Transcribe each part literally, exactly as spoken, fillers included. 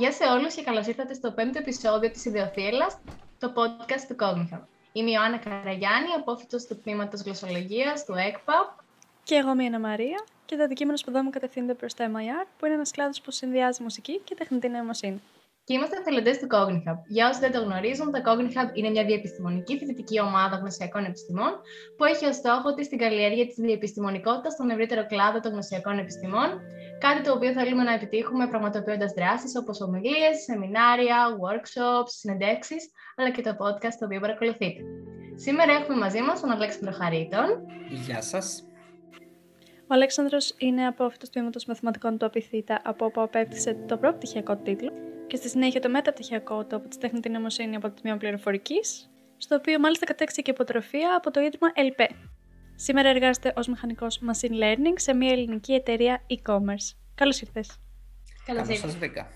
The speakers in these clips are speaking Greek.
Γεια σε όλους και καλώς ήρθατε στο πέμπτο επεισόδιο της Ιδεοθύελλας, το podcast του Cognihub. Είμαι η Ιωάννα Καραγιάννη, απόφοιτος του τμήματος γλωσσολογίας του ΕΚΠΑ. Και εγώ είμαι η Ενά Μαρία και το αντικείμενο σπουδών κατευθύνεται προς το εμ άι αρ, που είναι ένας κλάδος που συνδυάζει μουσική και τεχνητή νοημοσύνη. Και είμαστε εθελοντές του Cognihub. Για όσοι δεν το γνωρίζουν, το Cognihub είναι μια διεπιστημονική φοιτητική ομάδα γνωσιακών επιστημών που έχει ως στόχο της την καλλιέργεια της διεπιστημονικότητας στον ευρύτερο κλάδο των γνωσιακών επιστημών. Κάτι το οποίο θέλουμε να επιτύχουμε πραγματοποιώντας δράσεις όπως ομιλίες, σεμινάρια, workshops, συνεντεύξεις, αλλά και το podcast το οποίο παρακολουθείτε. Σήμερα έχουμε μαζί μας τον Αλέξανδρο Χαρίτων. Γεια σας. Ο Αλέξανδρος είναι απόφοιτος του τμήματος Μαθηματικών του ΑΠΘ, από όπου απέκτησε το πρώτο πτυχιακό τίτλο και στη συνέχεια το μεταπτυχιακό του από τη τεχνητή νοημοσύνη από το τμήμα πληροφορικής, στο οποίο μάλιστα κατέκτησε και υποτροφία από το ίδρυμα ΕΛΠΕ. Σήμερα εργάζεται ως μηχανικός machine learning σε μια ελληνική εταιρεία e-commerce. Καλώς ήρθες. Καλώς σας βρήκα.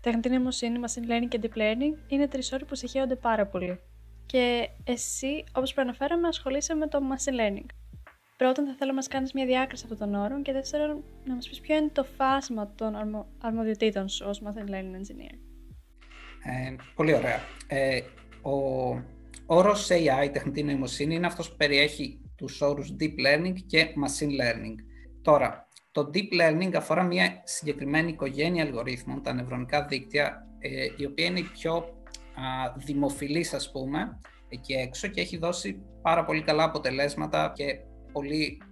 Τεχνητή νοημοσύνη, machine learning και deep learning είναι τρεις όροι που συγχέονται πάρα πολύ. Και εσύ, όπως προαναφέραμε, ασχολείσαι με το machine learning. Πρώτον, θα θέλω να μας κάνεις μια διάκριση αυτών των όρων και δεύτερον, να μας πεις ποιο είναι το φάσμα των αρμο... αρμοδιοτήτων σου ως machine learning engineer. Ε, πολύ ωραία. Ε, ο... Ο όρος έι άι, τεχνητή νοημοσύνη, είναι αυτός που περιέχει τους όρους deep learning και machine learning. Τώρα, το deep learning αφορά μια συγκεκριμένη οικογένεια αλγορίθμων, τα νευρονικά δίκτυα, ε, η οποία είναι η πιο α, δημοφιλής, ας πούμε, εκεί έξω και έχει δώσει πάρα πολύ καλά αποτελέσματα και πολύ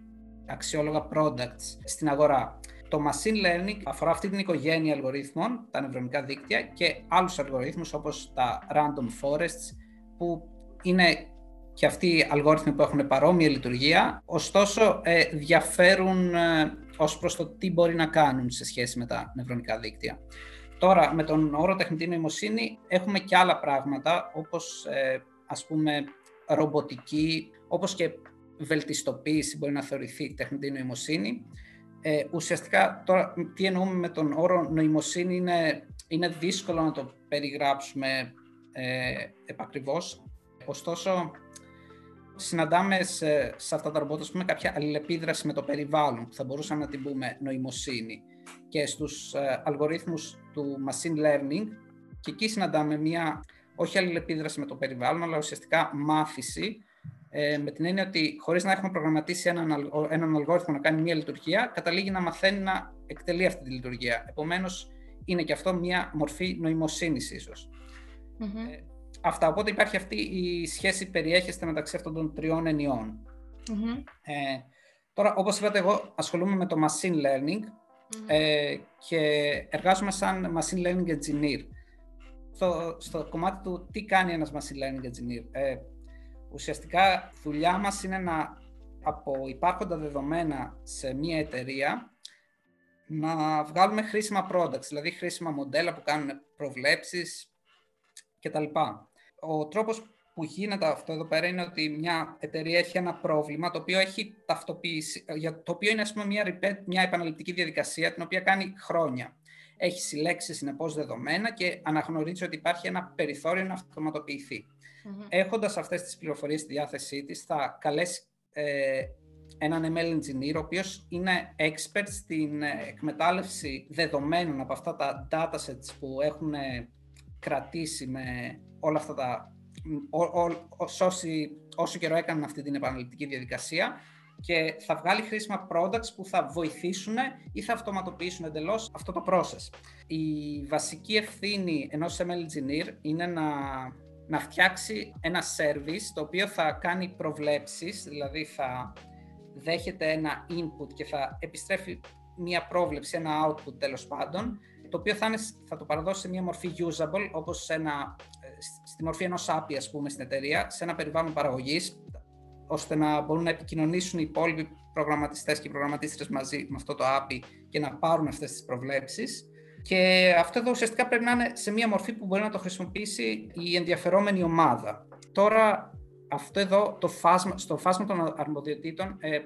αξιόλογα products στην αγορά. Το machine learning αφορά αυτή την οικογένεια αλγορίθμων, τα νευρονικά δίκτυα και άλλους αλγορίθμους όπως τα random forests, που είναι και αυτοί οι αλγόριθμοι που έχουν παρόμοια λειτουργία, ωστόσο ε, διαφέρουν ε, ως προς το τι μπορεί να κάνουν σε σχέση με τα νευρονικά δίκτυα. Τώρα, με τον όρο τεχνητή νοημοσύνη έχουμε και άλλα πράγματα, όπως ε, ας πούμε ρομποτική, όπως και βελτιστοποίηση μπορεί να θεωρηθεί τεχνητή νοημοσύνη. Ε, ουσιαστικά, τώρα, τι εννοούμε με τον όρο νοημοσύνη είναι, είναι δύσκολο να το περιγράψουμε ε, επακριβώς. Ωστόσο, συναντάμε σε, σε αυτά τα ρομπότ, ας πούμε, κάποια αλληλεπίδραση με το περιβάλλον, που θα μπορούσαμε να την πούμε νοημοσύνη. Και στους ε, αλγορίθμους του machine learning, και εκεί συναντάμε μια, όχι αλληλεπίδραση με το περιβάλλον, αλλά ουσιαστικά μάθηση, ε, με την έννοια ότι χωρίς να έχουμε προγραμματίσει έναν, έναν αλγόριθμο να κάνει μια λειτουργία, καταλήγει να μαθαίνει να εκτελεί αυτή τη λειτουργία. Επομένως, είναι και αυτό μια μορφή νοημοσύνης ίσως. Mm-hmm. Ε, Αυτά. Οπότε υπάρχει αυτή η σχέση περιέχεται μεταξύ αυτών των τριών ενιών. Mm-hmm. Ε, τώρα, όπως είπατε, εγώ ασχολούμαι με το machine learning mm-hmm. ε, και εργάζομαι σαν machine learning engineer. Στο, στο κομμάτι του τι κάνει ένας machine learning engineer. Ε, ουσιαστικά, δουλειά μας είναι να από υπάρχοντα δεδομένα σε μια εταιρεία να βγάλουμε χρήσιμα products, δηλαδή χρήσιμα μοντέλα που κάνουν προβλέψεις και τα λοιπά. Ο τρόπος που γίνεται αυτό εδώ πέρα είναι ότι μια εταιρεία έχει ένα πρόβλημα το οποίο έχει ταυτοποιήσει, το οποίο είναι, ας πούμε, μια, repeat, μια επαναληπτική διαδικασία την οποία κάνει χρόνια. Έχει συλλέξει συνεπώς δεδομένα και αναγνωρίζει ότι υπάρχει ένα περιθώριο να αυτοματοποιηθεί. Mm-hmm. Έχοντας αυτές τις πληροφορίες στη διάθεσή της, θα καλέσει ε, έναν εμ ελ engineer, ο οποίος είναι expert στην εκμετάλλευση δεδομένων από αυτά τα datasets που έχουν κρατήσει με όλα αυτά τα, ό, ό, ό, όσοι, όσο καιρό έκαναν αυτή την επαναληπτική διαδικασία και θα βγάλει χρήσιμα products που θα βοηθήσουν ή θα αυτοματοποιήσουν εντελώς αυτό το process. Η βασική ευθύνη ενός εμ ελ engineer είναι να, να φτιάξει ένα service το οποίο θα κάνει προβλέψεις, δηλαδή θα δέχεται ένα input και θα επιστρέφει μια πρόβλεψη, ένα output τέλος πάντων, το οποίο θα, είναι, θα το παραδώσει σε μια μορφή usable, όπως ένα, στη μορφή ενός έι πι άι, ας πούμε, στην εταιρεία, σε ένα περιβάλλον παραγωγής, ώστε να μπορούν να επικοινωνήσουν οι υπόλοιποι προγραμματιστές και οι προγραμματίστρες μαζί με αυτό το έι πι άι και να πάρουν αυτές τις προβλέψεις. Και αυτό εδώ ουσιαστικά πρέπει να είναι σε μια μορφή που μπορεί να το χρησιμοποιήσει η ενδιαφερόμενη ομάδα. Τώρα, αυτό εδώ, το φάσμα, στο φάσμα των αρμοδιοτήτων, ε,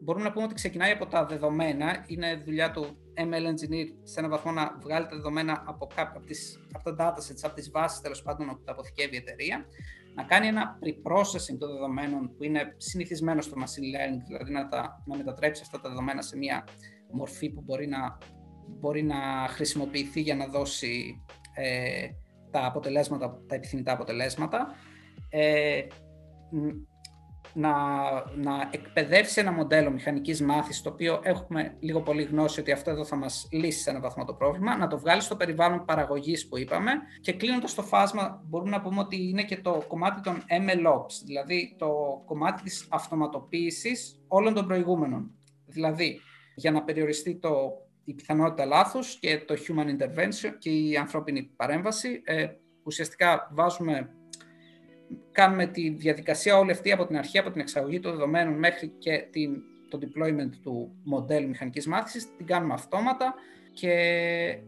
μπορούμε να πούμε ότι ξεκινάει από τα δεδομένα. Είναι δουλειά του εμ ελ engineer σε έναν βαθμό να βγάλει τα δεδομένα από, κάποια, από, τις, από τα datasets, από τις βάσεις τέλος πάντων που τα αποθηκεύει η εταιρεία, να κάνει ένα pre-processing των δεδομένων που είναι συνηθισμένο στο machine learning, δηλαδή να, τα, να μετατρέψει αυτά τα δεδομένα σε μια μορφή που μπορεί να μπορεί να χρησιμοποιηθεί για να δώσει ε, τα αποτελέσματα, τα επιθυμητά αποτελέσματα, ε, να, να εκπαιδεύσει ένα μοντέλο μηχανικής μάθησης, το οποίο έχουμε λίγο πολύ γνώση ότι αυτό εδώ θα μας λύσει σε έναν βαθμό το πρόβλημα, να το βγάλει στο περιβάλλον παραγωγής που είπαμε, και κλείνοντας το φάσμα μπορούμε να πούμε ότι είναι και το κομμάτι των εμ ελ ο πι ες, δηλαδή το κομμάτι της αυτοματοποίησης όλων των προηγούμενων. Δηλαδή, για να περιοριστεί το, η πιθανότητα λάθους και το human intervention και η ανθρώπινη παρέμβαση, ε, ουσιαστικά βάζουμε, κάνουμε τη διαδικασία όλη αυτή από την αρχή, από την εξαγωγή των δεδομένων μέχρι και την, το deployment του μοντέλου μηχανικής μάθησης, την κάνουμε αυτόματα, και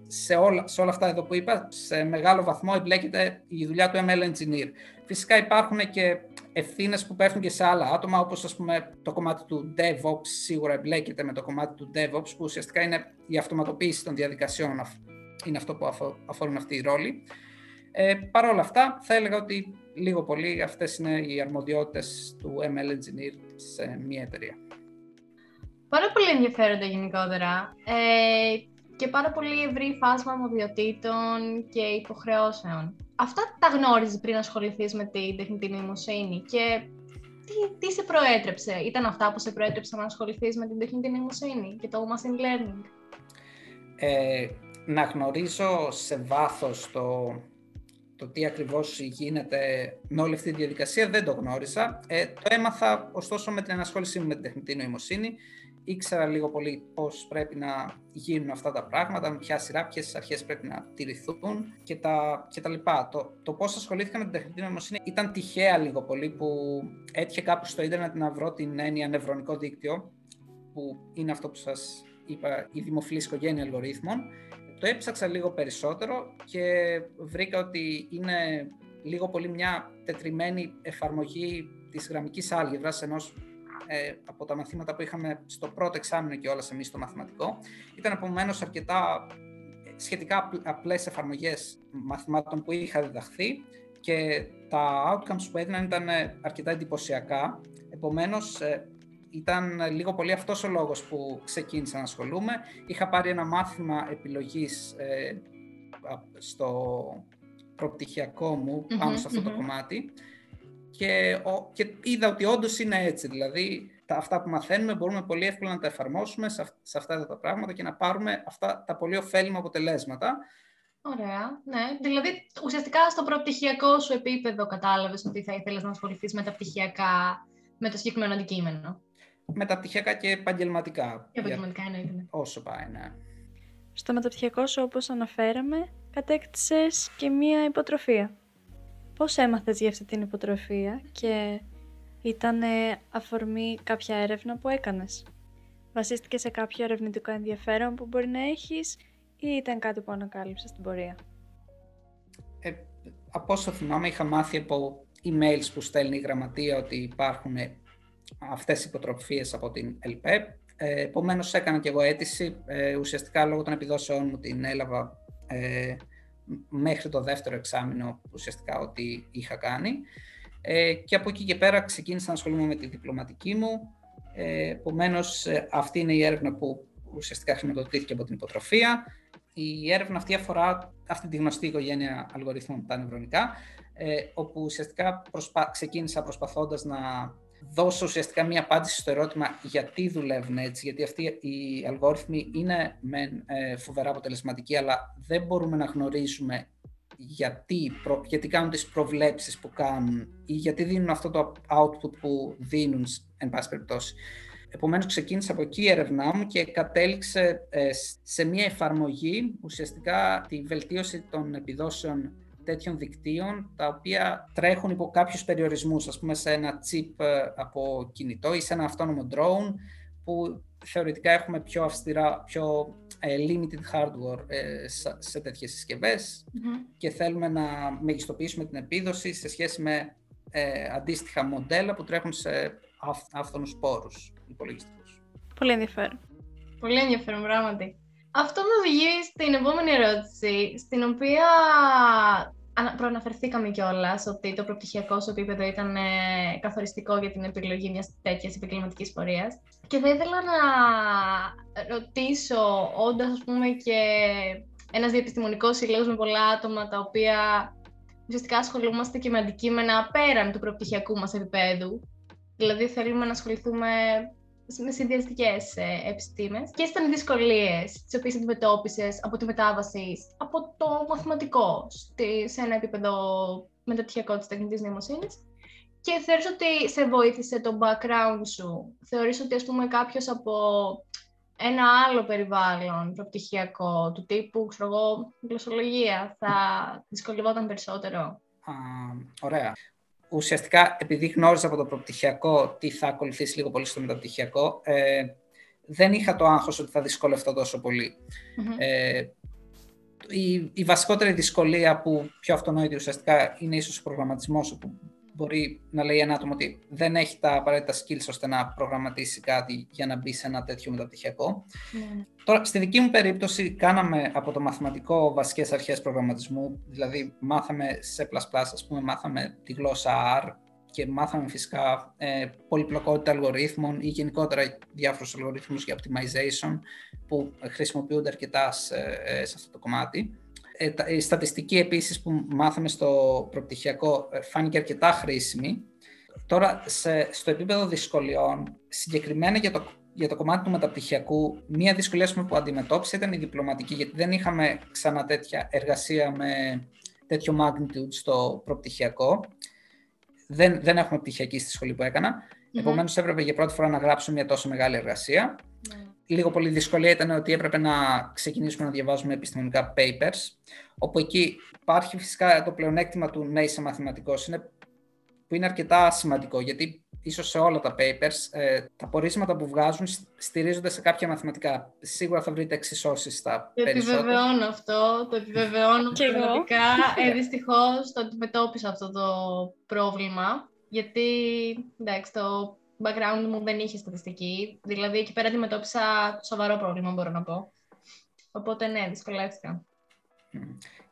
σε όλα, σε όλα αυτά εδώ που είπα, σε μεγάλο βαθμό εμπλέκεται η δουλειά του εμ ελ engineer. Φυσικά υπάρχουν και ευθύνες που πέφτουν και σε άλλα άτομα, όπως ας πούμε το κομμάτι του DevOps, σίγουρα εμπλέκεται με το κομμάτι του DevOps, που ουσιαστικά είναι η αυτοματοποίηση των διαδικασιών, είναι αυτό που αφορούν αυτοί οι ρόλοι. Ε, Παρ' όλα αυτά, θα έλεγα ότι λίγο πολύ αυτές είναι οι αρμοδιότητες του εμ ελ engineer σε μια εταιρεία. Πάρα πολύ ενδιαφέροντα γενικότερα, ε, και πάρα πολύ ευρύ φάσμα αρμοδιοτήτων και υποχρεώσεων. Αυτά τα γνώριζες πριν ασχοληθείς με την τεχνητή νοημοσύνη, και τι, τι σε προέτρεψε, ήταν αυτά που σε προέτρεψαν να ασχοληθείς με την τεχνητή νοημοσύνη και το machine learning? Ε, να γνωρίζω σε βάθος το, το τι ακριβώς γίνεται με όλη αυτή τη διαδικασία δεν το γνώρισα. Ε, το έμαθα ωστόσο με την ενασχόλησή μου με την τεχνητή νοημοσύνη. Ήξερα λίγο πολύ πώς πρέπει να γίνουν αυτά τα πράγματα, με ποια σειρά, ποιες αρχές πρέπει να τηρηθούν και τα, και τα λοιπά. Το, το πώς ασχολήθηκα με την τεχνητή νοημοσύνη ήταν τυχαία λίγο πολύ, που έτυχε κάπου στο ίντερνετ να βρω την έννοια νευρονικό δίκτυο, που είναι αυτό που σας είπα, η δημοφιλής οικογένεια αλγορίθμων. Το έψαξα λίγο περισσότερο και βρήκα ότι είναι λίγο πολύ μια τετριμένη εφαρμογή της γραμμικής άλγεβρας, ενός από τα μαθήματα που είχαμε στο πρώτο εξάμηνο και όλα εμείς στο μαθηματικό. Ήταν επομένως αρκετά σχετικά απλές εφαρμογές μαθημάτων που είχα διδαχθεί, και τα outcomes που έδιναν ήταν αρκετά εντυπωσιακά. Επομένως, ήταν λίγο πολύ αυτός ο λόγος που ξεκίνησα να ασχολούμαι. Είχα πάρει ένα μάθημα επιλογής στο προπτυχιακό μου πάνω mm-hmm, σε αυτό mm-hmm. το κομμάτι. Και, ο, και είδα ότι όντως είναι έτσι, δηλαδή τα, αυτά που μαθαίνουμε μπορούμε πολύ εύκολα να τα εφαρμόσουμε σε, σε αυτά τα πράγματα και να πάρουμε αυτά τα πολύ ωφέλιμα αποτελέσματα. Ωραία, ναι. Δηλαδή ουσιαστικά στο προπτυχιακό σου επίπεδο κατάλαβες ότι θα ήθελες να ασχοληθείς μεταπτυχιακά με το συγκεκριμένο αντικείμενο. Μεταπτυχιακά και επαγγελματικά. Και επαγγελματικά εννοείται. Όσο πάει, ναι. Στο μεταπτυχιακό σου, όπως αναφέραμε, κατέκτησες και μία υποτροφία. Πώς έμαθες για αυτή την υποτροφία και ήταν αφορμή κάποια έρευνα που έκανες? Βασίστηκε σε κάποιο ερευνητικό ενδιαφέρον που μπορεί να έχεις ή ήταν κάτι που ανακάλυψες στην πορεία? Ε, από όσο θυμάμαι, είχα μάθει από emails που στέλνει η γραμματεία ότι υπάρχουν αυτές οι υποτροφίες από την ΕΛΠΕ. Ε, επομένως, έκανα και εγώ αίτηση. Ε, ουσιαστικά, λόγω των επιδόσεών μου την έλαβα ε, μέχρι το δεύτερο εξάμηνο, ουσιαστικά, ό,τι είχα κάνει. Ε, και από εκεί και πέρα ξεκίνησα να ασχολούμαι με τη διπλωματική μου. Ε, επομένως, αυτή είναι η έρευνα που ουσιαστικά χρηματοδοτήθηκε από την υποτροφία. Η έρευνα αυτή αφορά αυτή τη γνωστή οικογένεια αλγοριθμών, τα νευρονικά, ε, όπου ουσιαστικά προσπα... ξεκίνησα προσπαθώντας να δώσω ουσιαστικά μία απάντηση στο ερώτημα γιατί δουλεύουν έτσι, γιατί αυτοί οι αλγόριθμοι είναι μεν ε, φοβερά αποτελεσματικοί, αλλά δεν μπορούμε να γνωρίζουμε γιατί, προ, γιατί κάνουν τις προβλέψεις που κάνουν ή γιατί δίνουν αυτό το output που δίνουν, εν πάση περιπτώσει. Επομένως, ξεκίνησε από εκεί η έρευνά μου και κατέληξε ε, σε μία εφαρμογή, ουσιαστικά τη βελτίωση των επιδόσεων τέτοιων δικτύων, τα οποία τρέχουν υπό κάποιους περιορισμούς, ας πούμε σε ένα chip από κινητό ή σε ένα αυτόνομο drone, που θεωρητικά έχουμε πιο αυστηρά, πιο limited hardware σε τέτοιες συσκευές mm-hmm. και θέλουμε να μεγιστοποιήσουμε την επίδοση σε σχέση με ε, αντίστοιχα μοντέλα που τρέχουν σε αυτόνομους πόρους υπολογιστικούς. Πολύ ενδιαφέρον. Πολύ ενδιαφέρον, πράγματι. Αυτό με οδηγεί στην επόμενη ερώτηση, στην οποία προαναφερθήκαμε κιόλας ότι το προπτυχιακό σου επίπεδο ήταν ε, καθοριστικό για την επιλογή μιας τέτοιας επαγγελματικής πορείας. Και θα ήθελα να ρωτήσω, όντας ας πούμε και ένας διεπιστημονικός συλλόγος με πολλά άτομα τα οποία ουσιαστικά ασχολούμαστε και με αντικείμενα πέραν του προπτυχιακού μας επίπεδου, δηλαδή θέλουμε να ασχοληθούμε με συνδυαστικές επιστήμες. Ποιες ήταν οι δυσκολίες τις οποίες αντιμετώπισες από τη μετάβαση από το μαθηματικό σε ένα επίπεδο μεταπτυχιακό της τεχνητής νοημοσύνης? Και θεωρείς ότι σε βοήθησε το background σου? Θεωρείς ότι, ας πούμε, κάποιος από ένα άλλο περιβάλλον προπτυχιακό του τύπου, ξέρω εγώ, γλωσσολογία, θα δυσκολευόταν περισσότερο? Uh, ωραία. Ουσιαστικά, επειδή γνώριζα από το προπτυχιακό τι θα ακολουθήσει λίγο πολύ στο μεταπτυχιακό, ε, δεν είχα το άγχος ότι θα δυσκολευτώ τόσο πολύ. Mm-hmm. Ε, η, η βασικότερη δυσκολία που πιο αυτονόητη ουσιαστικά είναι ίσως ο προγραμματισμός, όπου μπορεί να λέει ένα άτομο ότι δεν έχει τα απαραίτητα skills ώστε να προγραμματίσει κάτι για να μπει σε ένα τέτοιο μεταπτυχιακό. Mm-hmm. Τώρα, στη δική μου περίπτωση, κάναμε από το μαθηματικό βασικές αρχές προγραμματισμού, δηλαδή μάθαμε σε C++, ας πούμε, μάθαμε τη γλώσσα αρ και μάθαμε φυσικά ε, πολυπλοκότητα αλγορίθμων ή γενικότερα διάφορους αλγορίθμους για optimization που χρησιμοποιούνται αρκετά σε, ε, σε αυτό το κομμάτι. Ε, η στατιστική επίσης που μάθαμε στο προπτυχιακό ε, φάνηκε αρκετά χρήσιμη. Τώρα, σε, στο επίπεδο δυσκολιών, συγκεκριμένα για το για το κομμάτι του μεταπτυχιακού, μία δυσκολία που αντιμετώπισα ήταν η διπλωματική, γιατί δεν είχαμε ξανά τέτοια εργασία με τέτοιο magnitude στο προπτυχιακό. Δεν, δεν έχουμε πτυχιακή στη σχολή που έκανα. Mm-hmm. Επομένως, έπρεπε για πρώτη φορά να γράψω μία τόσο μεγάλη εργασία. Mm-hmm. Λίγο πολύ δυσκολία ήταν ότι έπρεπε να ξεκινήσουμε να διαβάζουμε επιστημονικά papers, όπου εκεί υπάρχει φυσικά το πλεονέκτημα του να είσαι μαθηματικός, είναι, που είναι αρκετά σημαντικό, γιατί ίσως σε όλα τα papers, ε, τα πορίσματα που βγάζουν στηρίζονται σε κάποια μαθηματικά. Σίγουρα θα βρείτε εξισώσεις στα το περισσότερα. Το επιβεβαιώνω αυτό, το επιβεβαιώνω πραγματικά. ε, δυστυχώς το αντιμετώπισα αυτό το πρόβλημα, γιατί εντάξει, το background μου δεν είχε στατιστική. Δηλαδή, εκεί πέρα αντιμετώπισα σοβαρό πρόβλημα, μπορώ να πω. Οπότε, ναι, δυσκολεύτηκα.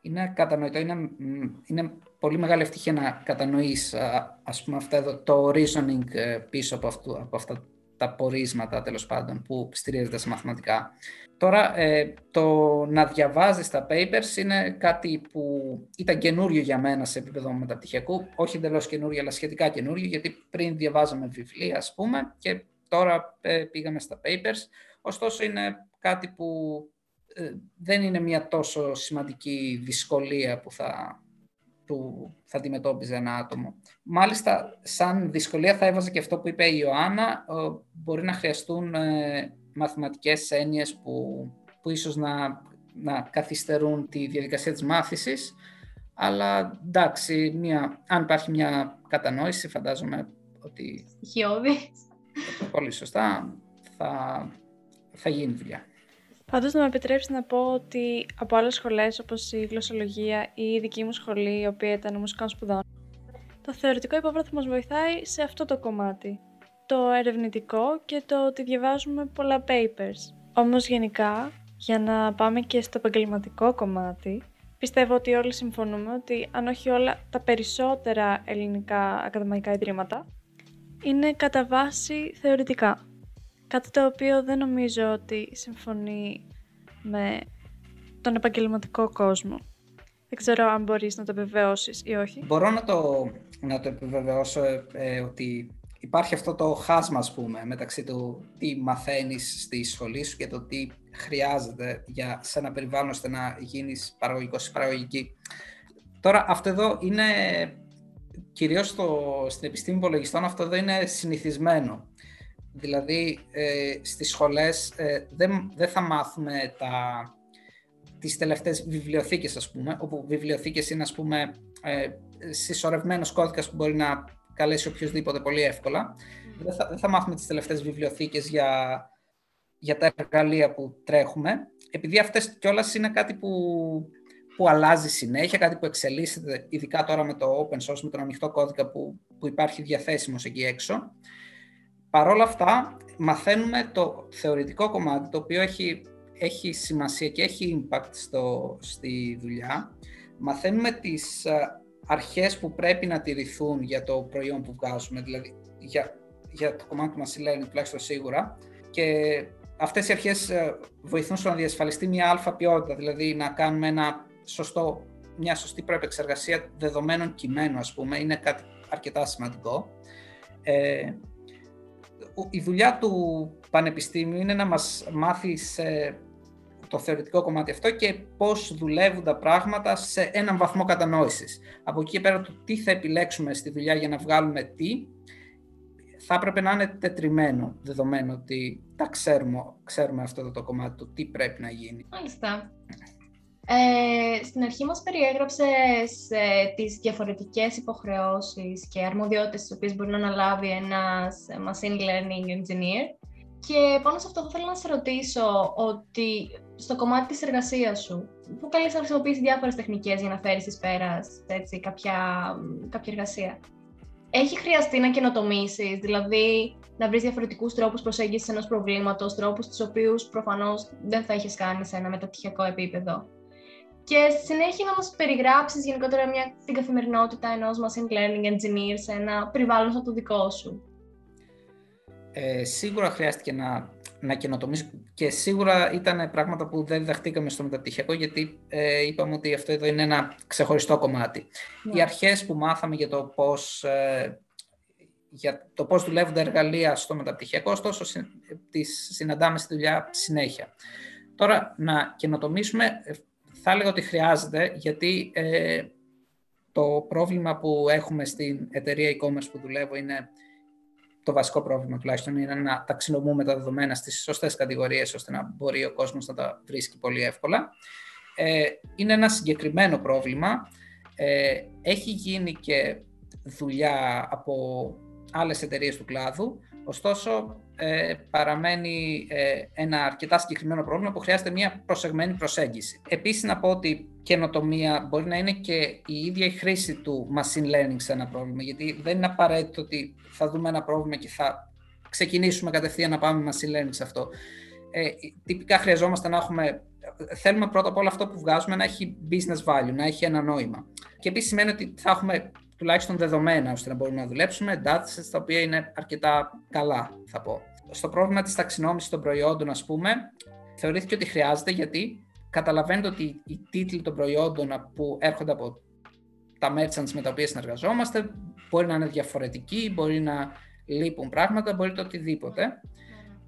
Είναι κατανοητό. Είναι, είναι πολύ μεγάλη ευτυχία να κατανοείς, ας πούμε, αυτά εδώ, το reasoning πίσω από, αυτού, από αυτά τα πορίσματα, τέλος πάντων, που στηρίζονται σε μαθηματικά. Τώρα, ε, το να διαβάζεις τα papers είναι κάτι που ήταν καινούριο για μένα σε επίπεδο μεταπτυχιακού. Όχι εντελώς καινούριο, αλλά σχετικά καινούριο, γιατί πριν διαβάζαμε βιβλία, ας πούμε, και τώρα ε, πήγαμε στα papers. Ωστόσο, είναι κάτι που δεν είναι μια τόσο σημαντική δυσκολία που θα, που θα αντιμετώπιζε ένα άτομο. Μάλιστα, σαν δυσκολία θα έβαζα και αυτό που είπε η Ιωάννα, μπορεί να χρειαστούν μαθηματικές έννοιες που, που ίσως να, να καθυστερούν τη διαδικασία της μάθησης, αλλά εντάξει, μια, αν υπάρχει μια κατανόηση, φαντάζομαι ότι... Στοιχειώδη. Πολύ σωστά, θα, θα γίνει δουλειά. Πάντως, να με επιτρέψει να πω ότι από άλλες σχολές, όπως η γλωσσολογία ή η δική μου σχολή, η οποία ήταν μουσικών σπουδών, το θεωρητικό υπόβαθρο μας βοηθάει σε αυτό το κομμάτι. Το ερευνητικό και το ότι διαβάζουμε πολλά papers. Όμως, γενικά, για να πάμε και στο επαγγελματικό κομμάτι, πιστεύω ότι όλοι συμφωνούμε ότι, αν όχι όλα, τα περισσότερα ελληνικά ακαδημαϊκά ιδρύματα είναι κατά βάση θεωρητικά. Κάτι το οποίο δεν νομίζω ότι συμφωνεί με τον επαγγελματικό κόσμο. Δεν ξέρω αν μπορείς να το επιβεβαιώσεις ή όχι. Μπορώ να το, να το επιβεβαιώσω ε, ότι υπάρχει αυτό το χάσμα, ας πούμε, μεταξύ του τι μαθαίνεις στη σχολή σου και το τι χρειάζεται για, σε ένα περιβάλλον ώστε να γίνεις παραγωγικός ή παραγωγική. Τώρα, αυτό εδώ είναι, κυρίως στο, στην επιστήμη υπολογιστών, αυτό εδώ είναι συνηθισμένο. Δηλαδή, ε, στις σχολές ε, δεν, δεν θα μάθουμε τα, τις τελευταίες βιβλιοθήκες, ας πούμε, όπου βιβλιοθήκες είναι, ας πούμε, ε, συσσωρευμένος κώδικας που μπορεί να καλέσει οποιοδήποτε πολύ εύκολα. Mm. Δεν, θα, δεν θα μάθουμε τις τελευταίες βιβλιοθήκες για, για τα εργαλεία που τρέχουμε, επειδή αυτές κιόλας είναι κάτι που, που αλλάζει συνέχεια, κάτι που εξελίσσεται, ειδικά τώρα με το open source, με τον ανοιχτό κώδικα που, που υπάρχει διαθέσιμος εκεί έξω. Παρ' όλα αυτά, μαθαίνουμε το θεωρητικό κομμάτι, το οποίο έχει, έχει σημασία και έχει impact στο, στη δουλειά. μαθαίνουμε τις αρχές που πρέπει να τηρηθούν για το προϊόν που βγάζουμε, δηλαδή για, για το κομμάτι που μας λένε τουλάχιστον σίγουρα, και αυτές οι αρχές βοηθούν στο να διασφαλιστεί μια αλφα ποιότητα, δηλαδή να κάνουμε ένα σωστό, μια σωστή προεπεξεργασία δεδομένων κειμένου, ας πούμε, είναι κάτι αρκετά σημαντικό. Ε, η δουλειά του πανεπιστήμιου είναι να μας μάθει σε το θεωρητικό κομμάτι αυτό και πώς δουλεύουν τα πράγματα σε έναν βαθμό κατανόησης. Από εκεί πέρα το τι θα επιλέξουμε στη δουλειά για να βγάλουμε τι, θα έπρεπε να είναι τετριμένο, δεδομένου ότι τα ξέρουμε, ξέρουμε αυτό το κομμάτι του τι πρέπει να γίνει. Μάλιστα. Ε, στην αρχή μας περιέγραψες ε, τις διαφορετικές υποχρεώσεις και αρμοδιότητες τις οποίες μπορεί να αναλάβει ένας machine learning engineer, και πάνω σε αυτό θα θέλω να σε ρωτήσω ότι στο κομμάτι της εργασίας σου, που καλείς να χρησιμοποιήσεις διάφορες τεχνικές για να φέρεις εις πέρας έτσι, κάποια, κάποια εργασία, έχει χρειαστεί να καινοτομήσεις, δηλαδή να βρεις διαφορετικούς τρόπους προσέγγισης ενός προβλήματος, τρόπους τους οποίους προφανώς δεν θα έχεις κάνει σε ένα μεταπτυχιακό επίπεδο. Και στη συνέχεια να μας περιγράψεις γενικότερα μια, την καθημερινότητα ενός machine learning engineer σε ένα περιβάλλον σαν το δικό σου. Ε, σίγουρα χρειάστηκε να, να καινοτομήσω και σίγουρα ήταν πράγματα που δεν διδαχτήκαμε στο μεταπτυχιακό, γιατί ε, είπαμε ότι αυτό εδώ είναι ένα ξεχωριστό κομμάτι. Yeah. Οι αρχές που μάθαμε για το πώς, ε, για το πώς δουλεύουν τα εργαλεία στο μεταπτυχιακό, ωστόσο τις συναντάμε στη δουλειά συνέχεια. Τώρα να καινοτομήσουμε... Θα έλεγα ότι χρειάζεται, γιατί ε, το πρόβλημα που έχουμε στην εταιρεία e-commerce που δουλεύω είναι το βασικό πρόβλημα, τουλάχιστον είναι να ταξινομούμε τα δεδομένα στις σωστές κατηγορίες ώστε να μπορεί ο κόσμος να τα βρίσκει πολύ εύκολα. Ε, είναι ένα συγκεκριμένο πρόβλημα. Ε, έχει γίνει και δουλειά από άλλες εταιρείες του κλάδου, ωστόσο Ε, παραμένει ε, ένα αρκετά συγκεκριμένο πρόβλημα που χρειάζεται μια προσεγμένη προσέγγιση. Επίσης, να πω ότι καινοτομία μπορεί να είναι και η ίδια η χρήση του machine learning σε ένα πρόβλημα, γιατί δεν είναι απαραίτητο ότι θα δούμε ένα πρόβλημα και θα ξεκινήσουμε κατευθείαν να πάμε machine learning σε αυτό. Ε, τυπικά χρειαζόμαστε να έχουμε, θέλουμε πρώτα απ' όλα αυτό που βγάζουμε να έχει business value, να έχει ένα νόημα. Και επίσης σημαίνει ότι θα έχουμε τουλάχιστον δεδομένα, ώστε να μπορούμε να δουλέψουμε, datasets τα οποία είναι αρκετά καλά, θα πω. Στο πρόβλημα της ταξινόμησης των προϊόντων, ας πούμε, θεωρήθηκε ότι χρειάζεται, γιατί καταλαβαίνετε ότι οι τίτλοι των προϊόντων που έρχονται από τα merchants με τα οποία συνεργαζόμαστε μπορεί να είναι διαφορετικοί, μπορεί να λείπουν πράγματα, μπορεί το οτιδήποτε.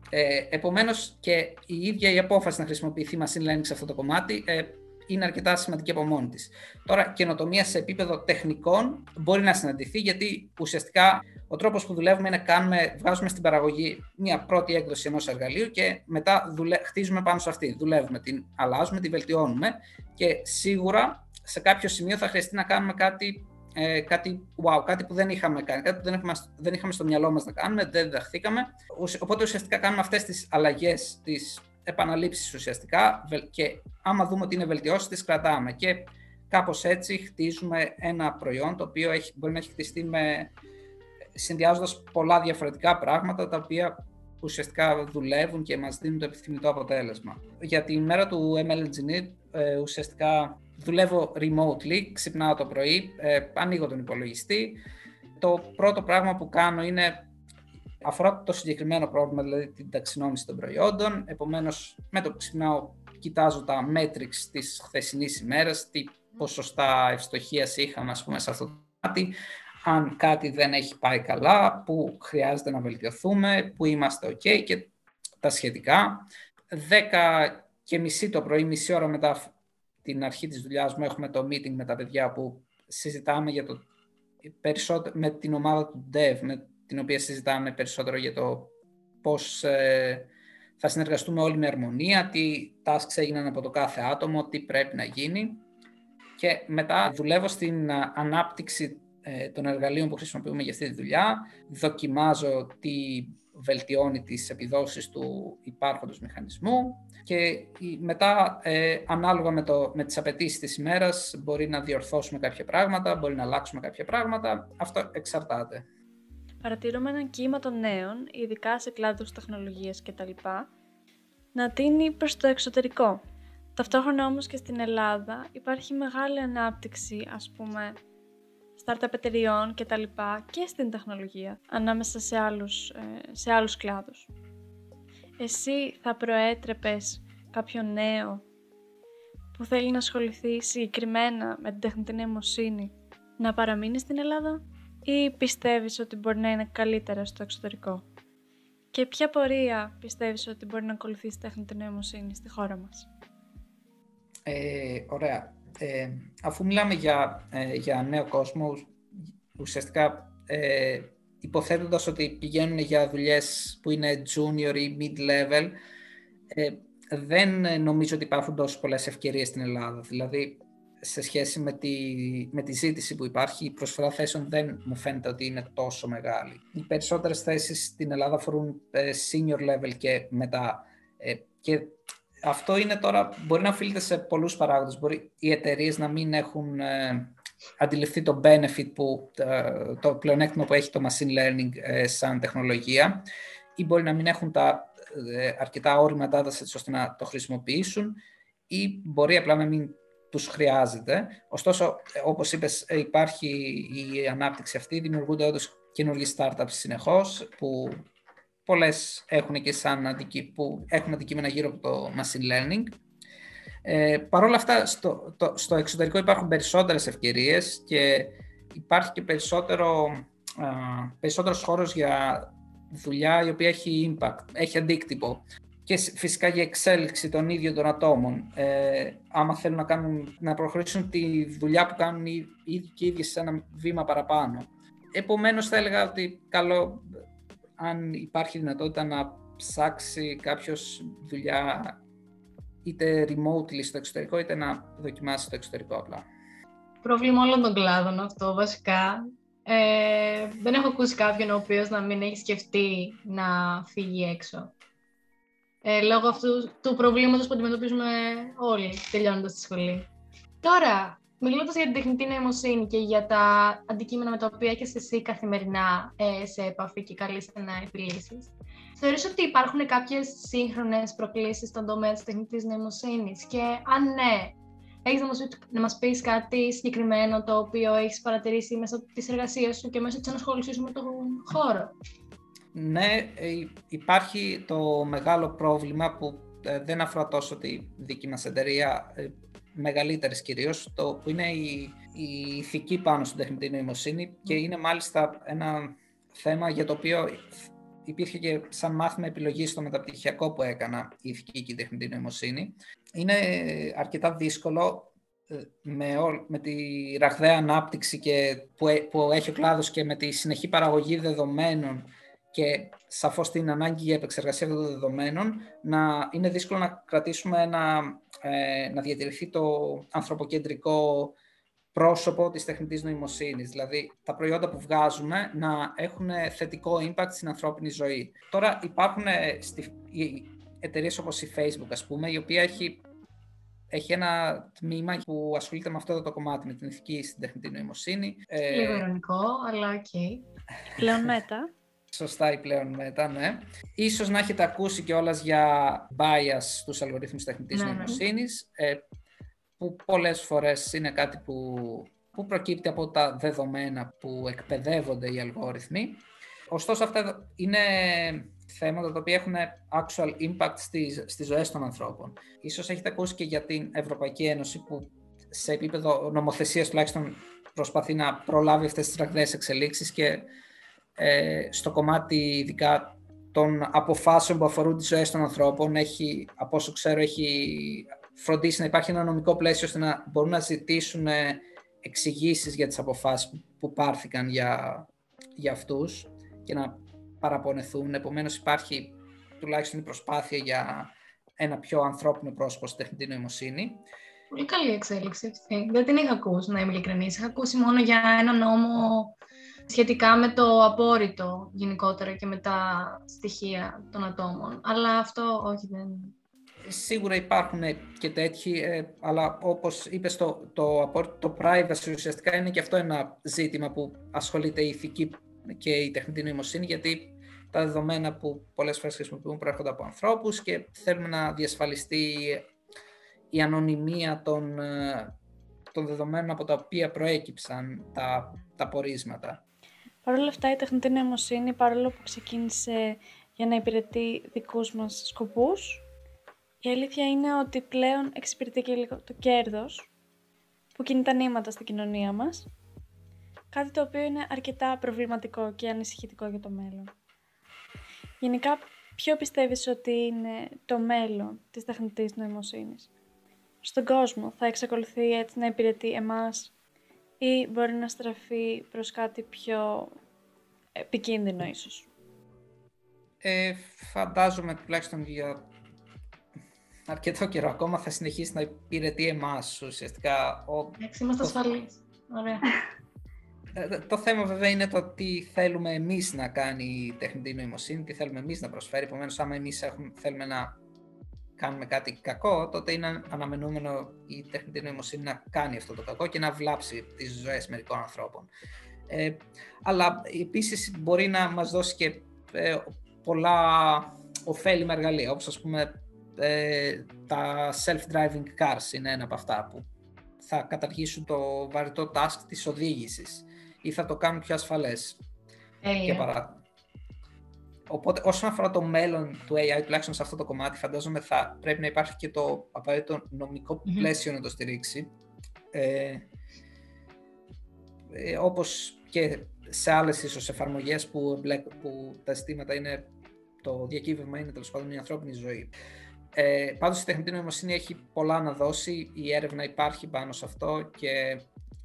Ε, επομένως, και η ίδια η απόφαση να χρησιμοποιηθεί machine learning σε αυτό το κομμάτι ε, είναι αρκετά σημαντική από μόνη της. Τώρα, καινοτομία σε επίπεδο τεχνικών μπορεί να συναντηθεί, γιατί ουσιαστικά ο τρόπος που δουλεύουμε είναι κάνουμε, βγάζουμε στην παραγωγή μια πρώτη έκδοση ενός εργαλείου και μετά δουλε, χτίζουμε πάνω σε αυτή. Δουλεύουμε, την αλλάζουμε, την βελτιώνουμε και σίγουρα σε κάποιο σημείο θα χρειαστεί να κάνουμε κάτι, ε, κάτι, wow, κάτι που δεν είχαμε κάνει, κάτι που δεν είχαμε, δεν είχαμε στο μυαλό μας να κάνουμε, δεν διδαχθήκαμε. Οπότε ουσιαστικά κάνουμε αυτές τις αλλαγές, τις επαναλήψεις ουσιαστικά, και άμα δούμε ότι είναι βελτιώσεις, τις κρατάμε και κάπως έτσι χτίζουμε ένα προϊόν το οποίο έχει, μπορεί να έχει χτιστεί με, συνδυάζοντας πολλά διαφορετικά πράγματα τα οποία ουσιαστικά δουλεύουν και μας δίνουν το επιθυμητό αποτέλεσμα. Για τη μέρα του εμ ελ Engineer ε, ουσιαστικά δουλεύω remotely, ξυπνάω το πρωί, ε, ανοίγω τον υπολογιστή. Το πρώτο πράγμα που κάνω είναι αφορά το συγκεκριμένο πρόβλημα, δηλαδή την ταξινόμηση των προϊόντων. Επομένως, με το που ξυπνάω, κοιτάζω τα metrics της χθεσινής ημέρας, τι ποσοστά ευστοχίας είχαμε, ας πούμε, σε αυτό το κομμάτι, αν κάτι δεν έχει πάει καλά, που χρειάζεται να βελτιωθούμε, που είμαστε ok και τα σχετικά. Δέκα και μισή το πρωί, μισή ώρα μετά την αρχή της δουλειάς μου, έχουμε το meeting με τα παιδιά που συζητάμε για το περισσότερο, με την ομάδα του dev, με την οποία συζητάμε περισσότερο για το πώς ε, θα συνεργαστούμε όλοι με αρμονία, τι tasks έγιναν από το κάθε άτομο, τι πρέπει να γίνει. Και μετά δουλεύω στην ανάπτυξη ε, των εργαλείων που χρησιμοποιούμε για αυτή τη δουλειά, δοκιμάζω τι βελτιώνει τις επιδόσεις του υπάρχοντος μηχανισμού και μετά ε, ανάλογα με, το, με τις απαιτήσεις της ημέρας μπορεί να διορθώσουμε κάποια πράγματα, μπορεί να αλλάξουμε κάποια πράγματα, αυτό εξαρτάται. Παρατηρούμε ένα κύμα των νέων, ειδικά σε κλάδους τεχνολογίας κτλ, να τείνει προς το εξωτερικό. Ταυτόχρονα όμως και στην Ελλάδα υπάρχει μεγάλη ανάπτυξη, ας πούμε, startup εταιριών και τα λοιπά και στην τεχνολογία, ανάμεσα σε άλλους, σε άλλους κλάδους. Εσύ θα προέτρεπες κάποιο νέο που θέλει να ασχοληθεί συγκεκριμένα με την τεχνητή νοημοσύνη να παραμείνει στην Ελλάδα ή πιστεύεις ότι μπορεί να είναι καλύτερα στο εξωτερικό? Και ποια πορεία πιστεύεις ότι μπορεί να ακολουθήσει η τεχνητή νοημοσύνη στη χώρα μας? Ε, ωραία. Ε, αφού μιλάμε για, ε, για νέο κόσμο, ουσιαστικά ε, υποθέτοντας ότι πηγαίνουν για δουλειές που είναι junior ή mid-level, ε, δεν νομίζω ότι υπάρχουν τόσο πολλές ευκαιρίες στην Ελλάδα. Δηλαδή, σε σχέση με τη, με τη ζήτηση που υπάρχει, η προσφορά θέσεων δεν μου φαίνεται ότι είναι τόσο μεγάλη. Οι περισσότερες θέσεις στην Ελλάδα αφορούν ε, senior level και μετά. Ε, και αυτό είναι τώρα, μπορεί να οφείλεται σε πολλούς παράγοντες. Μπορεί οι εταιρείες να μην έχουν ε, αντιληφθεί το benefit, που, ε, το πλεονέκτημα που έχει το machine learning ε, σαν τεχνολογία, ή μπορεί να μην έχουν τα ε, αρκετά όρημα data sets ώστε να το χρησιμοποιήσουν, ή μπορεί απλά να μην τους χρειάζεται. Ωστόσο, όπως είπες, υπάρχει η ανάπτυξη αυτή, δημιουργούνται όντως καινούργιες startups συνεχώς, που πολλές έχουν και σαν αντικεί... που έχουν αντικείμενα γύρω από το machine learning. Ε, Παρ' όλα αυτά, στο, το, στο εξωτερικό υπάρχουν περισσότερες ευκαιρίες και υπάρχει και περισσότερο, α, περισσότερος χώρος για δουλειά η οποία έχει impact, έχει αντίκτυπο. Και φυσικά για εξέλιξη των ίδιων των ατόμων. Ε, άμα θέλουν να, κάνουν, να προχωρήσουν τη δουλειά που κάνουν οι ίδιοι και οι ίδιοι σε ένα βήμα παραπάνω. Επομένως, θα έλεγα ότι καλό, αν υπάρχει δυνατότητα να ψάξει κάποιος δουλειά είτε remotely στο εξωτερικό, είτε να δοκιμάσει το εξωτερικό απλά. Πρόβλημα όλων των κλάδων αυτό βασικά. Ε, δεν έχω ακούσει κάποιον ο οποίος να μην έχει σκεφτεί να φύγει έξω. Ε, λόγω αυτού του προβλήματος που αντιμετωπίζουμε όλοι τελειώνοντας τη σχολή. Τώρα, μιλώντας για την τεχνητή νοημοσύνη και για τα αντικείμενα με τα οποία έχεις εσύ καθημερινά ε, σε επαφή και καλείσαι να επιλύσεις, θεωρείς ότι υπάρχουν κάποιες σύγχρονες προκλήσεις στον τομέα της τεχνητής νοημοσύνης? Και αν ναι, έχεις να μας, να μας πεις κάτι συγκεκριμένο το οποίο έχεις παρατηρήσει μέσα της εργασίας σου και μέσα της ανασχόλησής σου με τον χώρο? Ναι, υπάρχει το μεγάλο πρόβλημα που δεν αφορά τόσο τη δική μας εταιρεία, μεγαλύτερες κυρίως, το που είναι η, η ηθική πάνω στην τεχνητή νοημοσύνη, και είναι μάλιστα ένα θέμα για το οποίο υπήρχε και σαν μάθημα επιλογή στο μεταπτυχιακό που έκανα, η ηθική και η τεχνητή νοημοσύνη. Είναι αρκετά δύσκολο με, ό, με τη ραγδαία ανάπτυξη και, που, που έχει ο κλάδος και με τη συνεχή παραγωγή δεδομένων και σαφώς την ανάγκη για επεξεργασία των δεδομένων, να είναι δύσκολο να κρατήσουμε ένα, ε, να διατηρηθεί το ανθρωποκεντρικό πρόσωπο της τεχνητής νοημοσύνης. Δηλαδή, τα προϊόντα που βγάζουμε να έχουν θετικό impact στην ανθρώπινη ζωή. Τώρα υπάρχουν στι, οι εταιρείες όπως η Facebook, ας πούμε, η οποία έχει, έχει ένα τμήμα που ασχολείται με αυτό το κομμάτι, με την ηθική στην τεχνητή νοημοσύνη. Λίγο ειρωνικό, αλλά οκ. Okay. Πλέον μετά. Σωστά, η πλέον μετά, ναι. Ίσως να έχετε ακούσει κιόλας για bias στους αλγορίθμους τεχνητής ναι, νοημοσύνης, ναι. που πολλές φορές είναι κάτι που, που προκύπτει από τα δεδομένα που εκπαιδεύονται οι αλγόριθμοι. Ωστόσο, αυτά είναι θέματα τα οποία έχουν actual impact στις, στις ζωές των ανθρώπων. Ίσως έχετε ακούσει και για την Ευρωπαϊκή Ένωση, που σε επίπεδο νομοθεσίας τουλάχιστον προσπαθεί να προλάβει αυτές τις ραγδαίες εξελίξεις και στο κομμάτι ειδικά των αποφάσεων που αφορούν τις ζωές των ανθρώπων, έχει, από όσο ξέρω, έχει φροντίσει να υπάρχει ένα νομικό πλαίσιο ώστε να μπορούν να ζητήσουν εξηγήσεις για τις αποφάσεις που πάρθηκαν για, για αυτούς και να παραπονεθούν. Επομένως, υπάρχει τουλάχιστον η προσπάθεια για ένα πιο ανθρώπινο πρόσωπο στην τεχνητή νοημοσύνη. Πολύ καλή εξέλιξη αυτή. Δεν την είχα ακούσει, να είμαι ειλικρινής. Είχα ακούσει μόνο για ένα νόμο σχετικά με το απόρριτο γενικότερα και με τα στοιχεία των ατόμων. Αλλά αυτό όχι, δεν... Σίγουρα υπάρχουν και τέτοιοι, αλλά όπως είπες, το, το απόρριτο, το privacy ουσιαστικά είναι και αυτό ένα ζήτημα που ασχολείται η ηθική και η τεχνητή νοημοσύνη, γιατί τα δεδομένα που πολλές φορές χρησιμοποιούν προέρχονται από ανθρώπους και θέλουμε να διασφαλιστεί η ανωνυμία των, των δεδομένων από τα οποία προέκυψαν τα, τα πορίσματα. Παρ' όλα αυτά, η τεχνητή νοημοσύνη, παρόλο που ξεκίνησε για να υπηρετεί δικούς μας σκοπούς, η αλήθεια είναι ότι πλέον εξυπηρετεί και λίγο το κέρδος που κινεί τα νήματα στην κοινωνία μας, κάτι το οποίο είναι αρκετά προβληματικό και ανησυχητικό για το μέλλον. Γενικά, ποιο πιστεύεις ότι είναι το μέλλον της τεχνητής νοημοσύνης? Στον κόσμο θα εξακολουθεί έτσι να υπηρετεί εμάς ή μπορεί να στραφεί προς κάτι πιο επικίνδυνο ίσως? Ε, φαντάζομαι τουλάχιστον για αρκετό καιρό ακόμα θα συνεχίσει να υπηρετεί εμάς ουσιαστικά. Ο... Εντάξει, είμαστε ασφαλείς. Ωραία. Το θέμα βέβαια είναι το τι θέλουμε εμείς να κάνει η τεχνητή νοημοσύνη, τι θέλουμε εμείς να προσφέρει. Επομένως, άμα εμείς έχουμε, θέλουμε να κάνουμε κάτι κακό, τότε είναι αναμενόμενο η τεχνητή νοημοσύνη να κάνει αυτό το κακό και να βλάψει τις ζωές μερικών ανθρώπων. Ε, αλλά επίσης μπορεί να μας δώσει και ε, πολλά ωφέλιμα εργαλεία, όπως ας πούμε ε, τα self-driving cars είναι ένα από αυτά που θα καταργήσουν το βαρυτό task της οδήγησης ή θα το κάνουν πιο ασφαλές. Hey, και παρά... Οπότε, όσον αφορά το μέλλον του έι άι, τουλάχιστον σε αυτό το κομμάτι, φαντάζομαι θα πρέπει να υπάρχει και το απαραίτητο νομικό mm-hmm. πλαίσιο να το στηρίξει. Ε, ε, όπως και σε άλλες ίσως εφαρμογές που, που τα ζητήματα είναι, το διακύβευμα είναι τέλος πάντων η ανθρώπινη ζωή. Ε, πάντως η τεχνητή νοημοσύνη έχει πολλά να δώσει, η έρευνα υπάρχει πάνω σε αυτό και